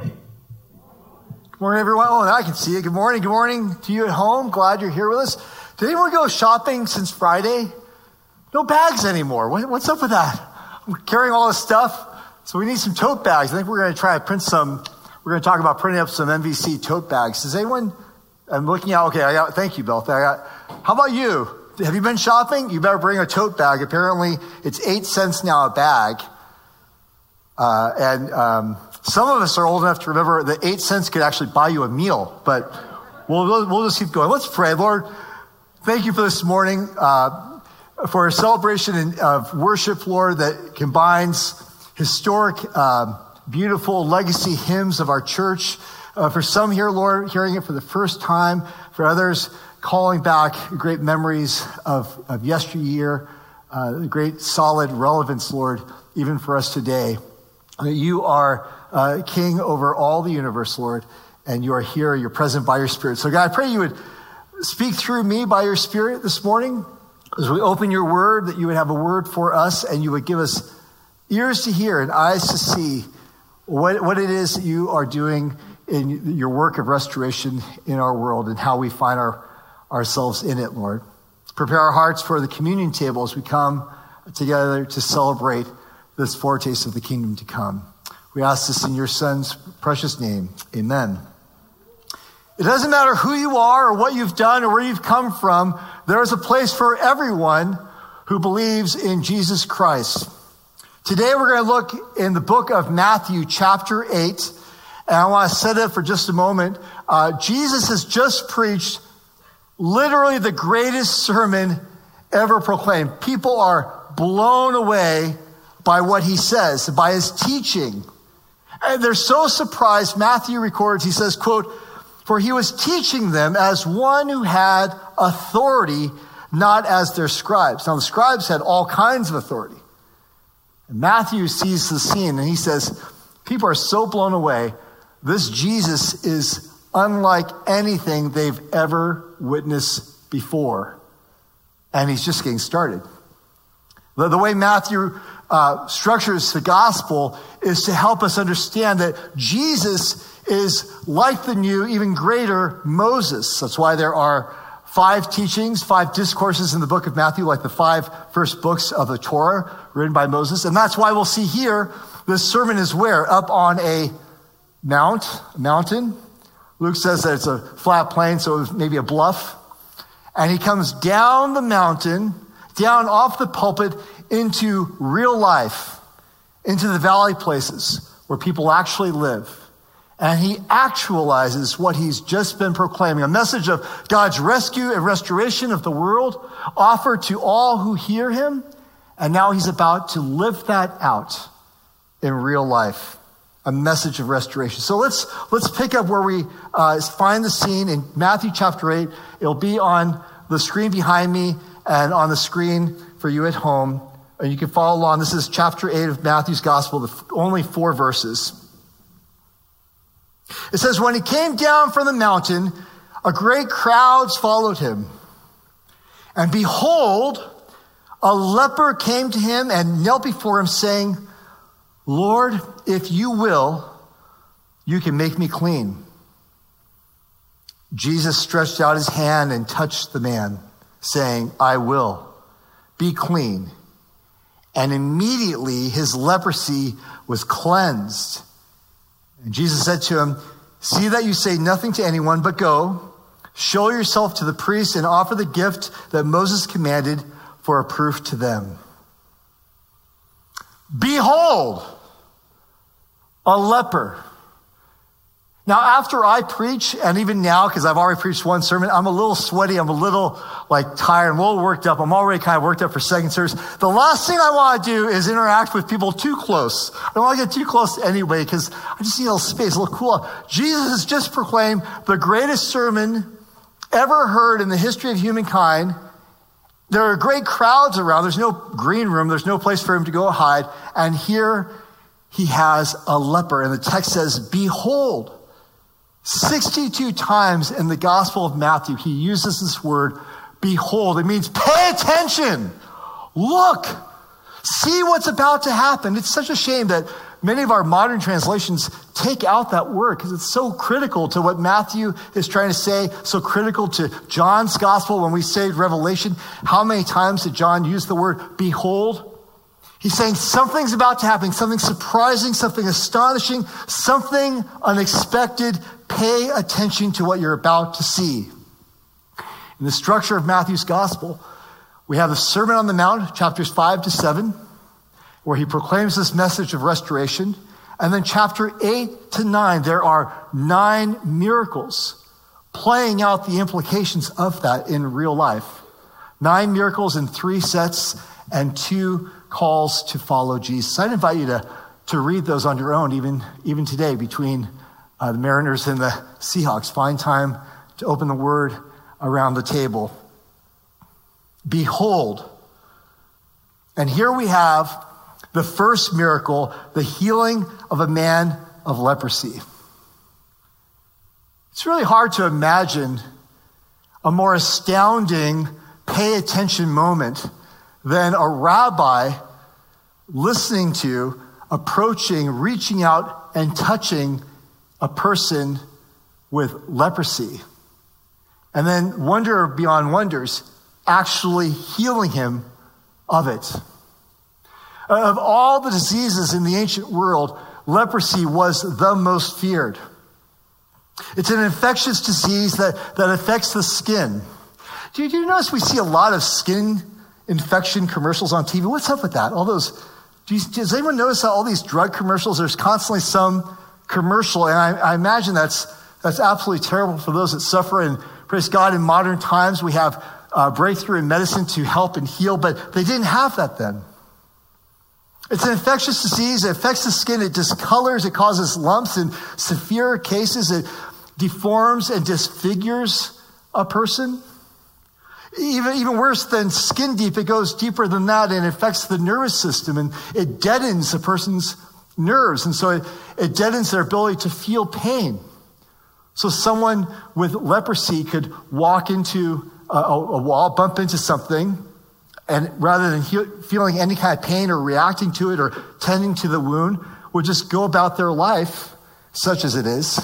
Good morning, everyone. Oh, now I can see you. Good morning. Good morning to you at home. Glad you're here with us. Did anyone go shopping since Friday? No bags anymore. What's up with that? I'm carrying all this stuff, so we need some tote bags. I think we're going to try to print some. We're going to talk about printing up some MVC tote bags. Does anyone? I'm looking out. Okay, thank you, Beth. How about you? Have you been shopping? You better bring a tote bag. Apparently, it's 8 cents now a bag. Some of us are old enough to remember that 8 cents could actually buy you a meal, but we'll just keep going. Let's pray. Lord, thank you for this morning, for a celebration of worship, Lord, that combines historic, beautiful legacy hymns of our church. For some here, Lord, hearing it for the first time, for others, calling back great memories of yesteryear, great solid relevance, Lord, even for us today. You are King over all the universe, Lord, and you are here, you're present by your Spirit. So God, I pray you would speak through me by your Spirit this morning as we open your word, that you would have a word for us and you would give us ears to hear and eyes to see what it is that you are doing in your work of restoration in our world and how we find ourselves in it, Lord. Prepare our hearts for the communion table as we come together to celebrate this foretaste of the kingdom to come. We ask this in your Son's precious name. Amen. It doesn't matter who you are or what you've done or where you've come from. There is a place for everyone who believes in Jesus Christ. Today we're going to look in the book of Matthew chapter 8. And I want to set it for just a moment. Jesus has just preached literally the greatest sermon ever proclaimed. People are blown away by what he says, by his teaching. And they're so surprised. Matthew records, he says, quote, "For he was teaching them as one who had authority, not as their scribes." Now, the scribes had all kinds of authority. And Matthew sees the scene and he says, people are so blown away. This Jesus is unlike anything they've ever witnessed before. And he's just getting started. The way Matthew structures the gospel is to help us understand that Jesus is like the new, even greater Moses. That's why there are 5 teachings, 5 discourses in the book of Matthew, like the 5 first books of the Torah written by Moses. And that's why we'll see here, this sermon is where? Up on a mountain. Luke says that it's a flat plain, so it was maybe a bluff. And he comes down the mountain, down off the pulpit into real life, into the valley places where people actually live. And he actualizes what he's just been proclaiming, a message of God's rescue and restoration of the world offered to all who hear him. And now he's about to live that out in real life, a message of restoration. So let's pick up where we find the scene in Matthew chapter 8. It'll be on the screen behind me and on the screen for you at home. And you can follow along. This is chapter 8 of Matthew's gospel, only 4 verses. It says, "When he came down from the mountain, a great crowd followed him. And behold, a leper came to him and knelt before him, saying, 'Lord, if you will, you can make me clean.' Jesus stretched out his hand and touched the man, saying, 'I will, be clean.' And immediately his leprosy was cleansed. And Jesus said to him, 'See that you say nothing to anyone, but go, show yourself to the priest and offer the gift that Moses commanded for a proof to them.' Behold, a leper." Now, after I preach, and even now, because I've already preached one sermon, I'm a little sweaty, I'm a little tired, I'm a little worked up. I'm already kind of worked up for second service. The last thing I want to do is interact with people too close. I don't want to get too close anyway, because I just need a little space, a little cool off. Jesus has just proclaimed the greatest sermon ever heard in the history of humankind. There are great crowds around. There's no green room. There's no place for him to go hide. And here he has a leper. And the text says, "Behold," 62 times in the Gospel of Matthew, he uses this word, "behold." It means pay attention. Look. See what's about to happen. It's such a shame that many of our modern translations take out that word because it's so critical to what Matthew is trying to say, so critical to John's gospel. When we say Revelation, how many times did John use the word behold? He's saying something's about to happen, something surprising, something astonishing, something unexpected. Pay attention to what you're about to see. In the structure of Matthew's gospel, we have the Sermon on the Mount, chapters 5 to 7, where he proclaims this message of restoration. And then chapter 8 to 9, there are 9 miracles playing out the implications of that in real life. 9 miracles in 3 sets and 2 calls to follow Jesus. I'd invite you to read those on your own, even today, between the Mariners and the Seahawks. Find time to open the word around the table. Behold. And here we have the first miracle, the healing of a man of leprosy. It's really hard to imagine a more astounding pay attention moment than a rabbi listening to, approaching, reaching out, and touching a person with leprosy. And then, wonder beyond wonders, actually healing him of it. Of all the diseases in the ancient world, leprosy was the most feared. It's an infectious disease that affects the skin. Do you notice we see a lot of skin infection commercials on TV? What's up with that? All those, does anyone notice how all these drug commercials, there's constantly some commercial, and I imagine that's absolutely terrible for those that suffer. And praise God, in modern times, we have breakthrough in medicine to help and heal, but they didn't have that then. It's an infectious disease. It affects the skin. It discolors. It causes lumps. In severe cases, it deforms and disfigures a person. Even worse than skin deep, it goes deeper than that and affects the nervous system, and it deadens a person's nerves. And so it deadens their ability to feel pain. So someone with leprosy could walk into a wall, bump into something, and rather than feeling any kind of pain or reacting to it or tending to the wound, would just go about their life, such as it is,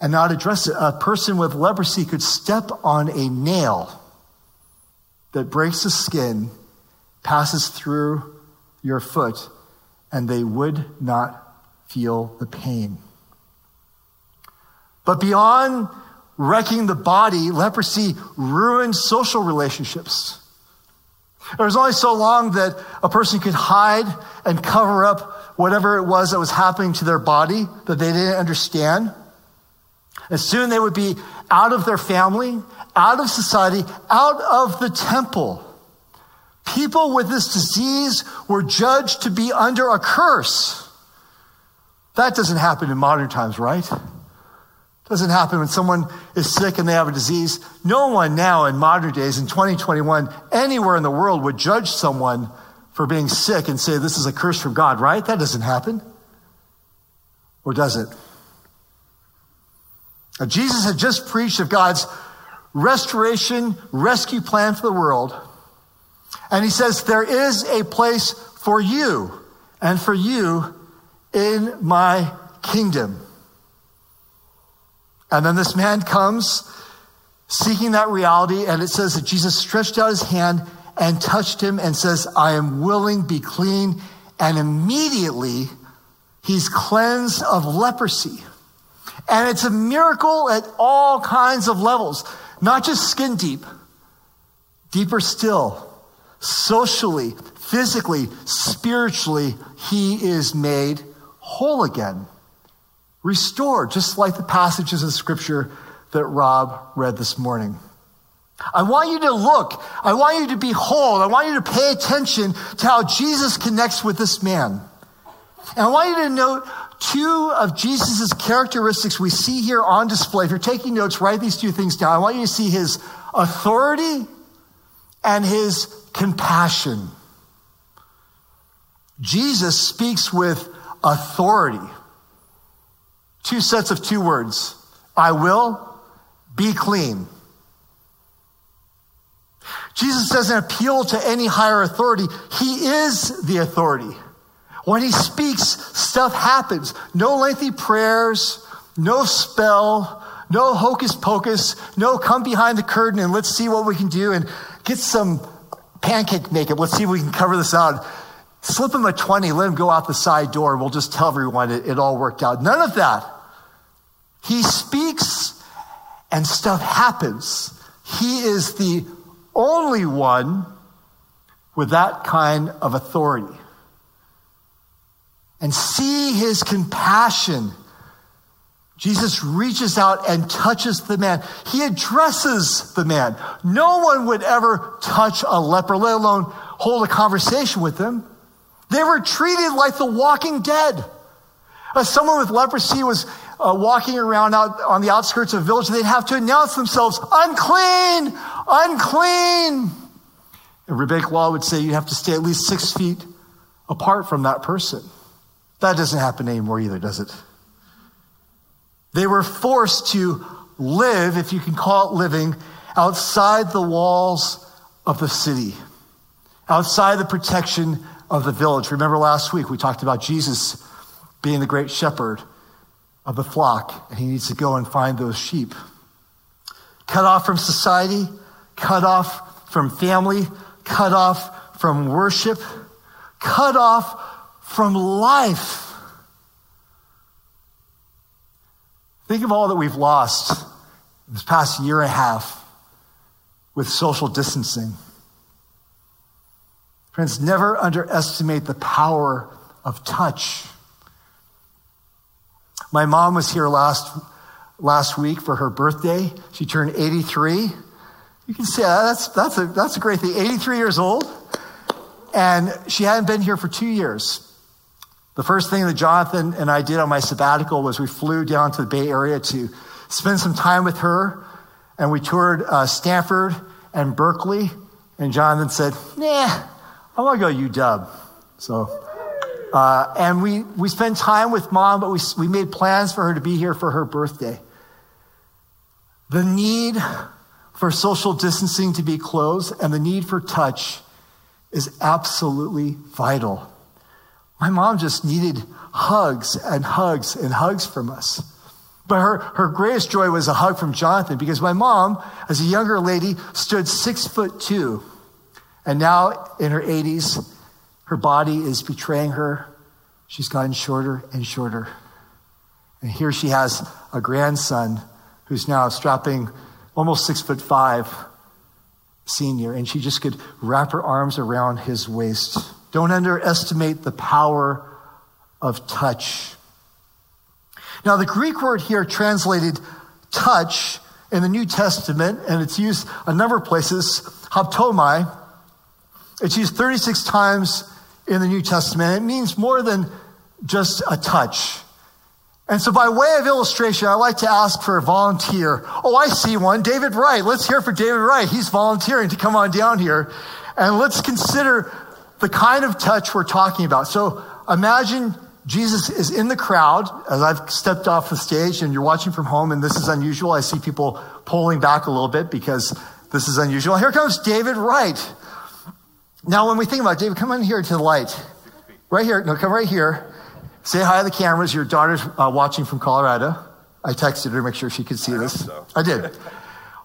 and not address it. A person with leprosy could step on a nail that breaks the skin, passes through your foot, and they would not feel the pain. But beyond wrecking the body, leprosy ruins social relationships. There was only so long that a person could hide and cover up whatever it was that was happening to their body that they didn't understand. And soon they would be out of their family, out of society, out of the temple. People with this disease were judged to be under a curse. That doesn't happen in modern times, right? Doesn't happen when someone is sick and they have a disease. No one now in modern days, in 2021, anywhere in the world would judge someone for being sick and say, this is a curse from God, right? That doesn't happen. Or does it? Now, Jesus had just preached of God's restoration, rescue plan for the world. And he says, there is a place for you and for you in my kingdom. And then this man comes seeking that reality, and it says that Jesus stretched out his hand and touched him and says, I am willing, be clean. And immediately he's cleansed of leprosy. And it's a miracle at all kinds of levels, not just skin deep, deeper still. Socially, physically, spiritually, he is made whole again. Restored, just like the passages of Scripture that Rob read this morning. I want you to look. I want you to behold. I want you to pay attention to how Jesus connects with this man. And I want you to note two of Jesus' characteristics we see here on display. If you're taking notes, write these two things down. I want you to see his authority and his compassion. Jesus speaks with authority. Two sets of two words. I will, be clean. Jesus doesn't appeal to any higher authority. He is the authority. When he speaks, stuff happens. No lengthy prayers, no spell, no hocus pocus, no come behind the curtain and let's see what we can do and get some pancake makeup. Let's see if we can cover this out. Slip him a 20, let him go out the side door. We'll just tell everyone it all worked out. None of that. He speaks and stuff happens. He is the only one with that kind of authority. And see his compassion. Jesus reaches out and touches the man. He addresses the man. No one would ever touch a leper, let alone hold a conversation with them. They were treated like the walking dead. Someone with leprosy was walking around out on the outskirts of a village, and they'd have to announce themselves, unclean, unclean. And rabbinic law would say you have to stay at least 6 feet apart from that person. That doesn't happen anymore either, does it? They were forced to live, if you can call it living, outside the walls of the city, outside the protection of the village. Remember last week we talked about Jesus being the great shepherd of the flock, and he needs to go and find those sheep. Cut off from society, cut off from family, cut off from worship, cut off from life. Think of all that we've lost this past year and a half with social distancing. Friends, never underestimate the power of touch. My mom was here last week for her birthday. She turned 83. You can say that's a great thing. 83 years old, and she hadn't been here for 2 years. The first thing that Jonathan and I did on my sabbatical was we flew down to the Bay Area to spend some time with her, and we toured Stanford and Berkeley. And Jonathan said, I want to go to UW. So, and we spent time with mom, but we made plans for her to be here for her birthday. The need for social distancing to be closed and the need for touch is absolutely vital. My mom just needed hugs and hugs and hugs from us. But her greatest joy was a hug from Jonathan, because my mom, as a younger lady, stood 6'2". And now in her 80s, her body is betraying her. She's gotten shorter and shorter. And here she has a grandson who's now strapping almost 6'5", senior, and she just could wrap her arms around his waist. Don't underestimate the power of touch. Now, the Greek word here translated touch in the New Testament, and it's used a number of places, haptomai. It's used 36 times in the New Testament. It means more than just a touch. And so by way of illustration, I like to ask for a volunteer. Oh, I see one, David Wright. Let's hear for David Wright. He's volunteering to come on down here. And let's consider the kind of touch we're talking about. So imagine Jesus is in the crowd, as I've stepped off the stage and you're watching from home, and this is unusual. I see people pulling back a little bit because this is unusual. Here comes David Wright. Now, when we think about David, come on here to the light. Right here. No, come right here. Say hi to the cameras. Your daughter's watching from Colorado. I texted her to make sure she could see this. So. I did.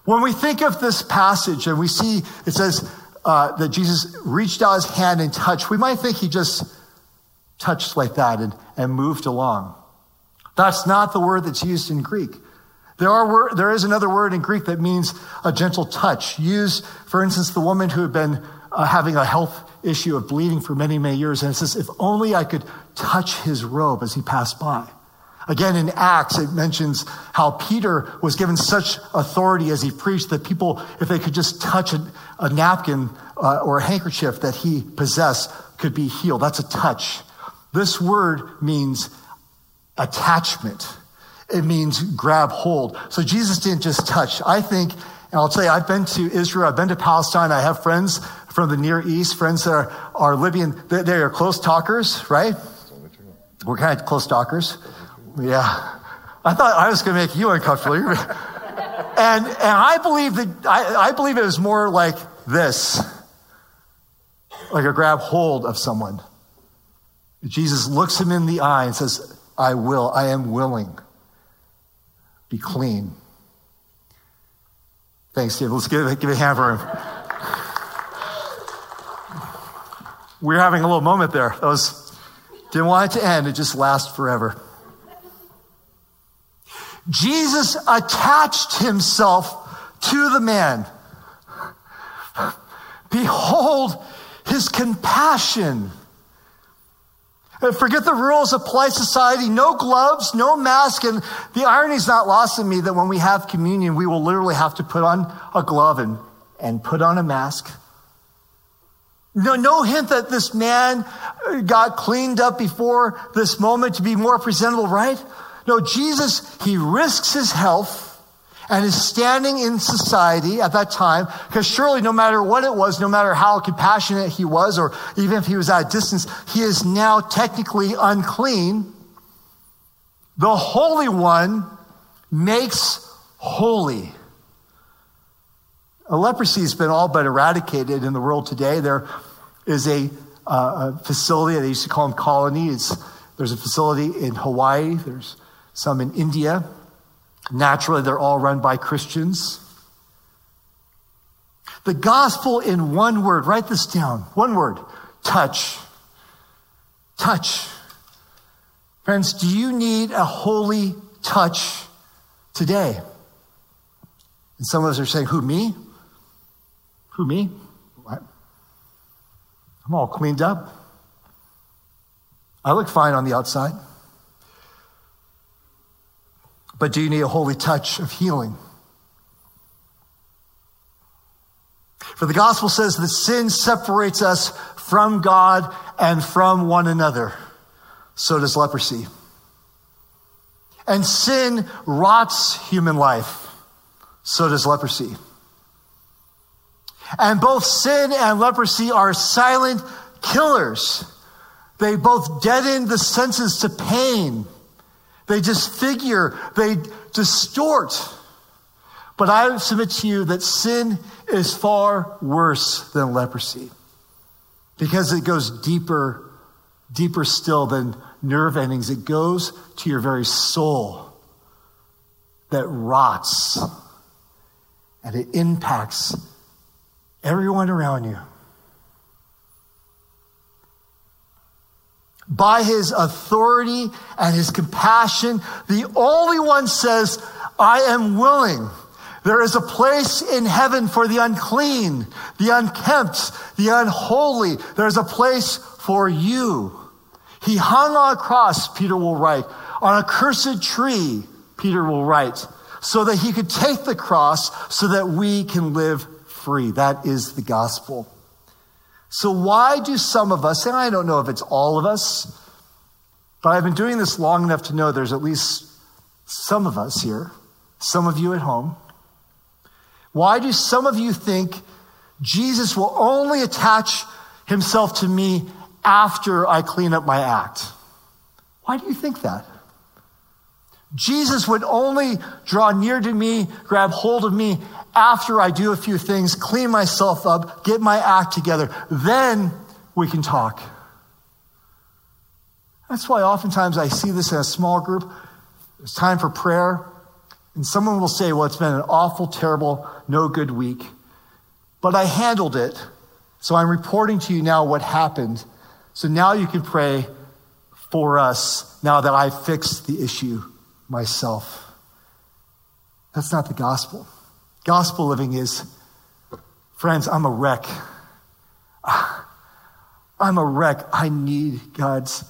When we think of this passage and we see it says that Jesus reached out his hand and touched, we might think he just touched like that and moved along. That's not the word that's used in Greek. There is another word in Greek that means a gentle touch. Used, for instance, the woman who had been having a health issue of bleeding for many, many years. And it says, if only I could touch his robe as he passed by. Again, in Acts, it mentions how Peter was given such authority as he preached that people, if they could just touch a napkin or a handkerchief that he possessed, could be healed. That's a touch. This word means attachment. It means grab hold. So Jesus didn't just touch. I think, and I'll tell you, I've been to Israel, I've been to Palestine, I have friends from the Near East, friends that are Libyan, they are close talkers, right? We're kind of close talkers. Yeah. I thought I was going to make you uncomfortable. and I believe that, I believe it was more like this, like a grab hold of someone. Jesus looks him in the eye and says, I am willing. Be clean. Thanks, David. Let's give a hand for him. We're having a little moment there. Didn't want it to end. It just lasts forever. Jesus attached himself to the man. Behold his compassion. Forget the rules of polite society. No gloves, no mask. And the irony is not lost on me that when we have communion, we will literally have to put on a glove and put on a mask. No hint that this man got cleaned up before this moment to be more presentable, right? No, Jesus, he risks his health and his standing in society at that time, because surely no matter what it was, no matter how compassionate he was, or even if he was at a distance, he is now technically unclean. The Holy One makes holy. Leprosy has been all but eradicated in the world today. There is a facility, they used to call them colonies. There's a facility in Hawaii. There's some in India. Naturally, they're all run by Christians. The gospel in one word, write this down. One word, touch. Touch. Friends, do you need a holy touch today? And some of us are saying, who, me? Who, me? What? I'm all cleaned up. I look fine on the outside. But do you need a holy touch of healing? For the gospel says that sin separates us from God and from one another. So does leprosy. And sin rots human life. So does leprosy. And both sin and leprosy are silent killers. They both deaden the senses to pain. They disfigure, they distort. But I submit to you that sin is far worse than leprosy, because it goes deeper, deeper still than nerve endings. It goes to your very soul, that rots, and it impacts everyone around you. By his authority and his compassion, the only one says, I am willing. There is a place in heaven for the unclean, the unkempt, the unholy. There's a place for you. He hung on a cross, Peter will write, on a cursed tree, Peter will write, so that he could take the cross so that we can live free. That is the gospel. So why do some of us, and I don't know if it's all of us, but I've been doing this long enough to know there's at least some of us here, some of you at home. Why do some of you think Jesus will only attach himself to me after I clean up my act? Why do you think that? Jesus would only draw near to me, grab hold of me, after I do a few things, clean myself up, get my act together. Then we can talk. That's why oftentimes I see this in a small group. It's time for prayer. And someone will say, well, it's been an awful, terrible, no good week. But I handled it. So I'm reporting to you now what happened. So now you can pray for us now that I fixed the issue myself. That's not the gospel. Gospel living is, friends, I'm a wreck. I'm a wreck. I need God's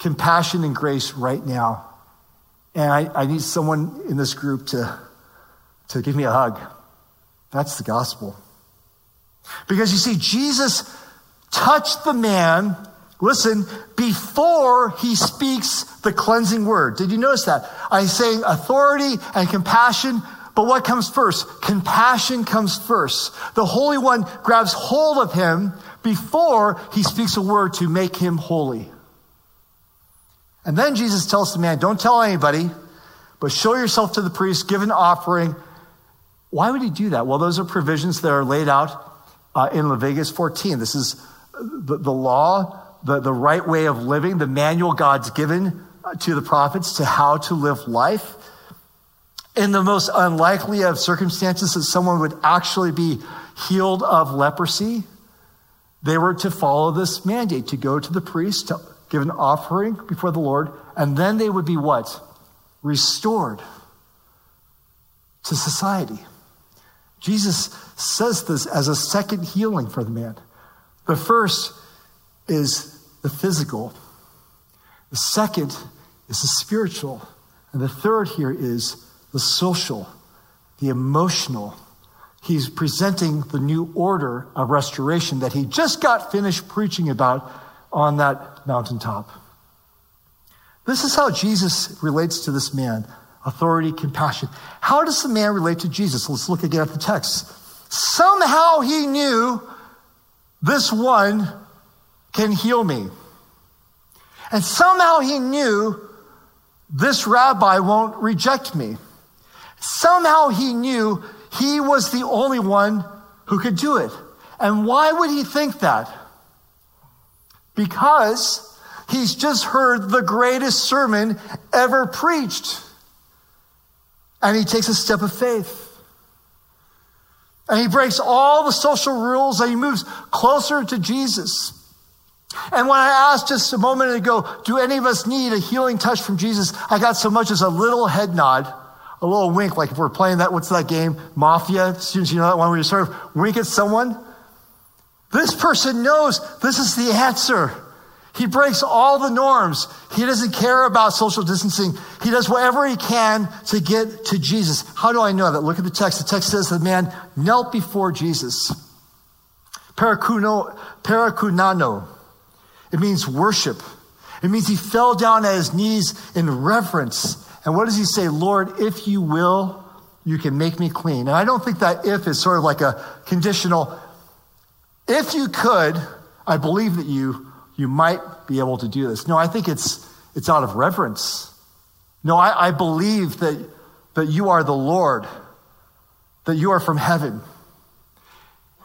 compassion and grace right now. And I need someone in this group to give me a hug. That's the gospel. Because you see, Jesus touched the man, listen, before he speaks the cleansing word. Did you notice that? I'm saying authority and compassion. But what comes first? Compassion comes first. The Holy One grabs hold of him before he speaks a word to make him holy. And then Jesus tells the man, don't tell anybody, but show yourself to the priest, give an offering. Why would he do that? Well, those are provisions that are laid out in Leviticus 14. This is the law the right way of living, the manual God's given to the prophets to how to live life. In the most unlikely of circumstances that someone would actually be healed of leprosy, they were to follow this mandate, to go to the priest, to give an offering before the Lord, and then they would be what? Restored to society. Jesus says this as a second healing for the man. The first is the physical. The second is the spiritual. And the third here is the social, the emotional. He's presenting the new order of restoration that he just got finished preaching about on that mountaintop. This is how Jesus relates to this man: authority, compassion. How does the man relate to Jesus? Let's look again at the text. Somehow he knew this one can heal me. And somehow he knew this rabbi won't reject me. Somehow he knew he was the only one who could do it. And why would he think that? Because he's just heard the greatest sermon ever preached. And he takes a step of faith. And he breaks all the social rules and he moves closer to Jesus. And when I asked just a moment ago, do any of us need a healing touch from Jesus? I got so much as a little head nod, a little wink, like if we're playing that, what's that game? Mafia, students, you know that one where you sort of wink at someone? This person knows this is the answer. He breaks all the norms. He doesn't care about social distancing. He does whatever he can to get to Jesus. How do I know that? Look at the text. The text says the man knelt before Jesus. Parakunano. It means worship. It means he fell down at his knees in reverence. And what does he say? Lord, if you will, you can make me clean. And I don't think that if is sort of like a conditional. If you could, I believe that you might be able to do this. No, I think it's out of reverence. No, I believe that you are the Lord, that you are from heaven.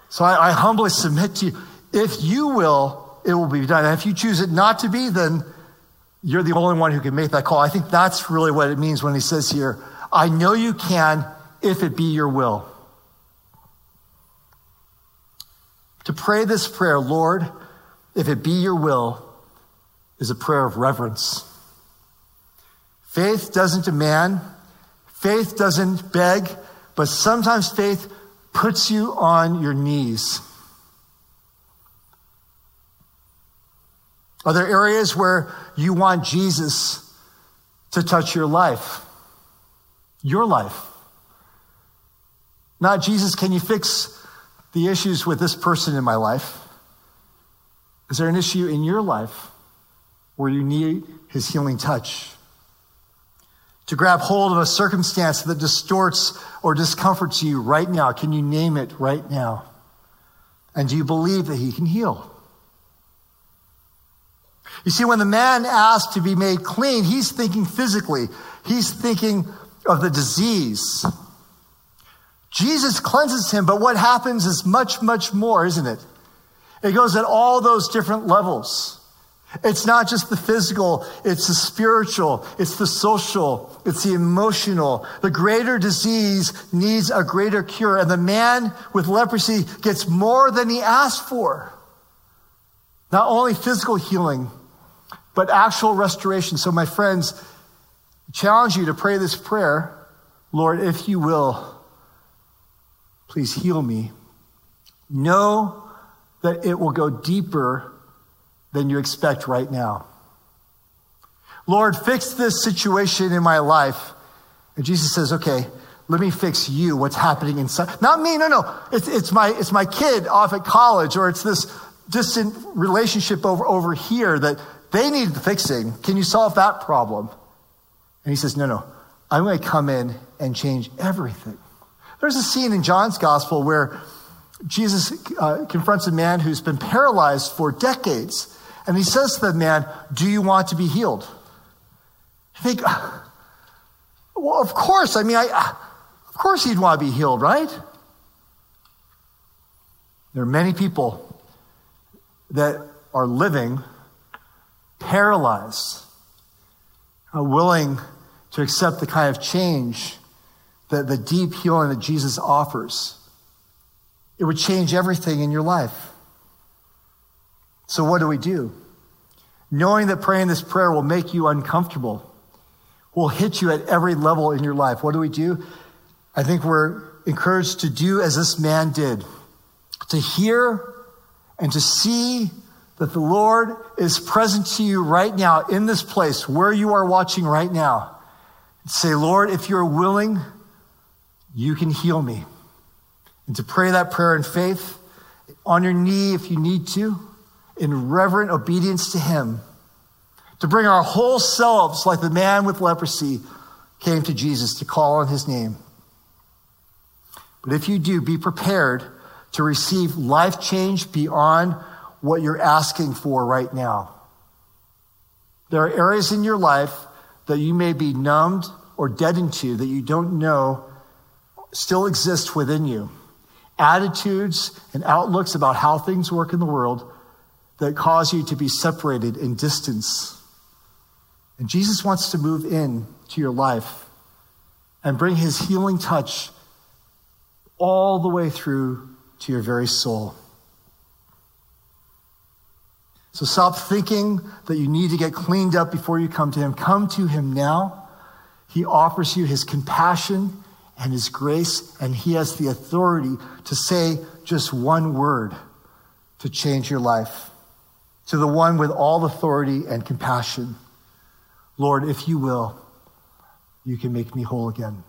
So I humbly submit to you. If you will, it will be done. And if you choose it not to be, then you're the only one who can make that call. I think that's really what it means when he says here, I know you can if it be your will. To pray this prayer, Lord, if it be your will, is a prayer of reverence. Faith doesn't demand, faith doesn't beg, but sometimes faith puts you on your knees. Are there areas where you want Jesus to touch your life? Your life. Not Jesus, can you fix the issues with this person in my life? Is there an issue in your life where you need his healing touch? To grab hold of a circumstance that distorts or discomforts you right now, can you name it right now? And do you believe that he can heal? You see, when the man asked to be made clean, he's thinking physically. He's thinking of the disease. Jesus cleanses him, but what happens is much, much more, isn't it? It goes at all those different levels. It's not just the physical, it's the spiritual, it's the social, it's the emotional. The greater disease needs a greater cure, and the man with leprosy gets more than he asked for. Not only physical healing, but actual restoration. So my friends, I challenge you to pray this prayer. Lord, if you will, please heal me. Know that it will go deeper than you expect right now. Lord, fix this situation in my life. And Jesus says, okay, let me fix you, what's happening inside. Not me, no. It's my kid off at college, or it's this distant relationship over here that they need the fixing. Can you solve that problem? And he says, no, I'm going to come in and change everything. There's a scene in John's gospel where Jesus confronts a man who's been paralyzed for decades. And he says to the man, do you want to be healed? I think, well, of course. I mean, of course he'd want to be healed, right? There are many people that are living paralyzed, not willing to accept the kind of change that the deep healing that Jesus offers. It would change everything in your life. So what do we do? Knowing that praying this prayer will make you uncomfortable, will hit you at every level in your life. What do we do? I think we're encouraged to do as this man did, to hear and to see that the Lord is present to you right now in this place where you are watching right now. Say, Lord, if you're willing, you can heal me. And to pray that prayer in faith, on your knee if you need to, in reverent obedience to him, to bring our whole selves like the man with leprosy came to Jesus to call on his name. But if you do, be prepared to receive life change beyond what you're asking for right now. There are areas in your life that you may be numbed or deadened to that you don't know still exist within you. Attitudes and outlooks about how things work in the world that cause you to be separated in distance. And Jesus wants to move in to your life and bring his healing touch all the way through to your very soul. So stop thinking that you need to get cleaned up before you come to him. Come to him now. He offers you his compassion and his grace, and he has the authority to say just one word to change your life. To the one with all authority and compassion, Lord, if you will, you can make me whole again.